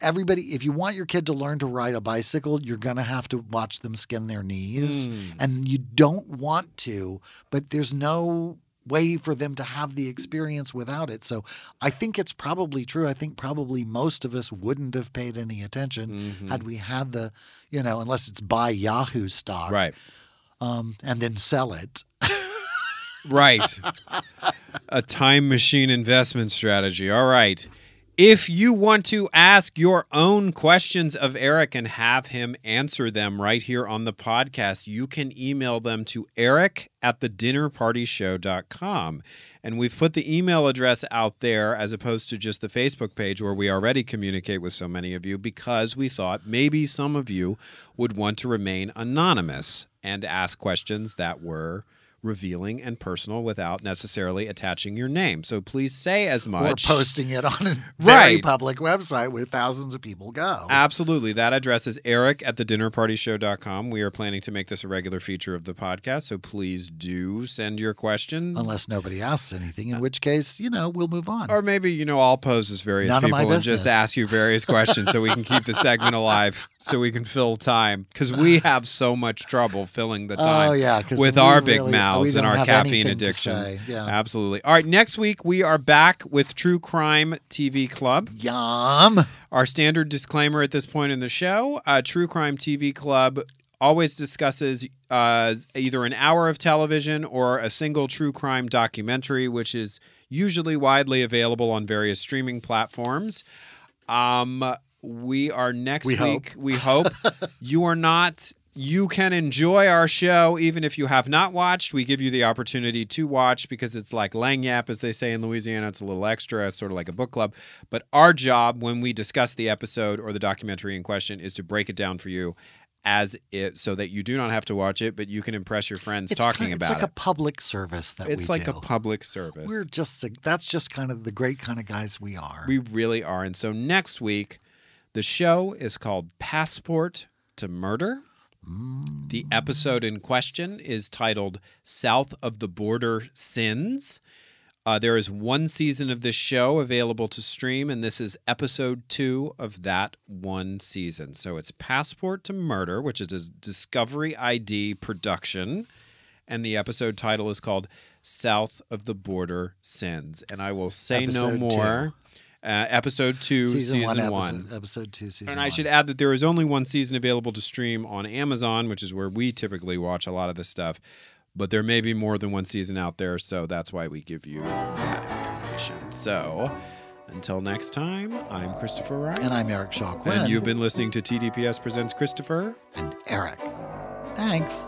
everybody, if you want your kid to learn to ride a bicycle, you're going to have to watch them skin their knees. And you don't want to, but there's no way for them to have the experience without it. So I think it's probably true. I think probably most of us wouldn't have paid any attention had we had the, you know, unless it's buy Yahoo stock. Right. And then sell it. Right. A time machine investment strategy. All right. If you want to ask your own questions of Eric and have him answer them right here on the podcast, you can email them to eric@thedinnerpartyshow.com. And we've put the email address out there as opposed to just the Facebook page where we already communicate with so many of you, because we thought maybe some of you would want to remain anonymous and ask questions that were revealing and personal without necessarily attaching your name. So please say as much. Or posting it on a very public website where thousands of people go. Absolutely. That address is eric@thedinnerpartyshow.com. We are planning to make this a regular feature of the podcast, so please do send your questions. Unless nobody asks anything, in which case, we'll move on. Or maybe, I'll pose as various people and just ask you various questions so we can keep the segment alive, so we can fill time. Because we have so much trouble filling the time with our big mouths and our caffeine addictions. Yeah. Absolutely. All right, next week we are back with True Crime TV Club. Yum. Our standard disclaimer at this point in the show, True Crime TV Club always discusses either an hour of television or a single true crime documentary, which is usually widely available on various streaming platforms. We are next week. We hope you are not. You can enjoy our show even if you have not watched. We give you the opportunity to watch because it's like lagniappe, as they say in Louisiana. It's a little extra, sort of like a book club. But our job when we discuss the episode or the documentary in question is to break it down for you so that you do not have to watch it, but you can impress your friends talking about it. It's like a public service that we do. It's like a public service. We're just that's just kind of the great kind of guys we are. We really are. And so next week, the show is called Passport to Murder. Mm. The episode in question is titled South of the Border Sins. There is one season of this show available to stream, and this is episode 2 of that one season. So it's Passport to Murder, which is a Discovery ID production, and the episode title is called South of the Border Sins. And I will say episode no more. Episode 2, Season 1. Episode 2, Season 1. And I should add that there is only one season available to stream on Amazon, which is where we typically watch a lot of this stuff. But there may be more than one season out there, so that's why we give you that information. So, until next time, I'm Christopher Rice. And I'm Eric Shaw Quinn. And you've been listening to TDPS Presents Christopher. And Eric. Thanks.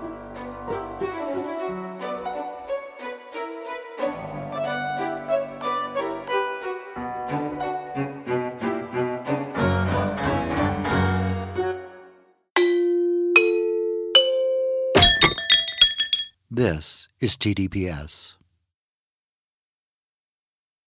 This is TDPS.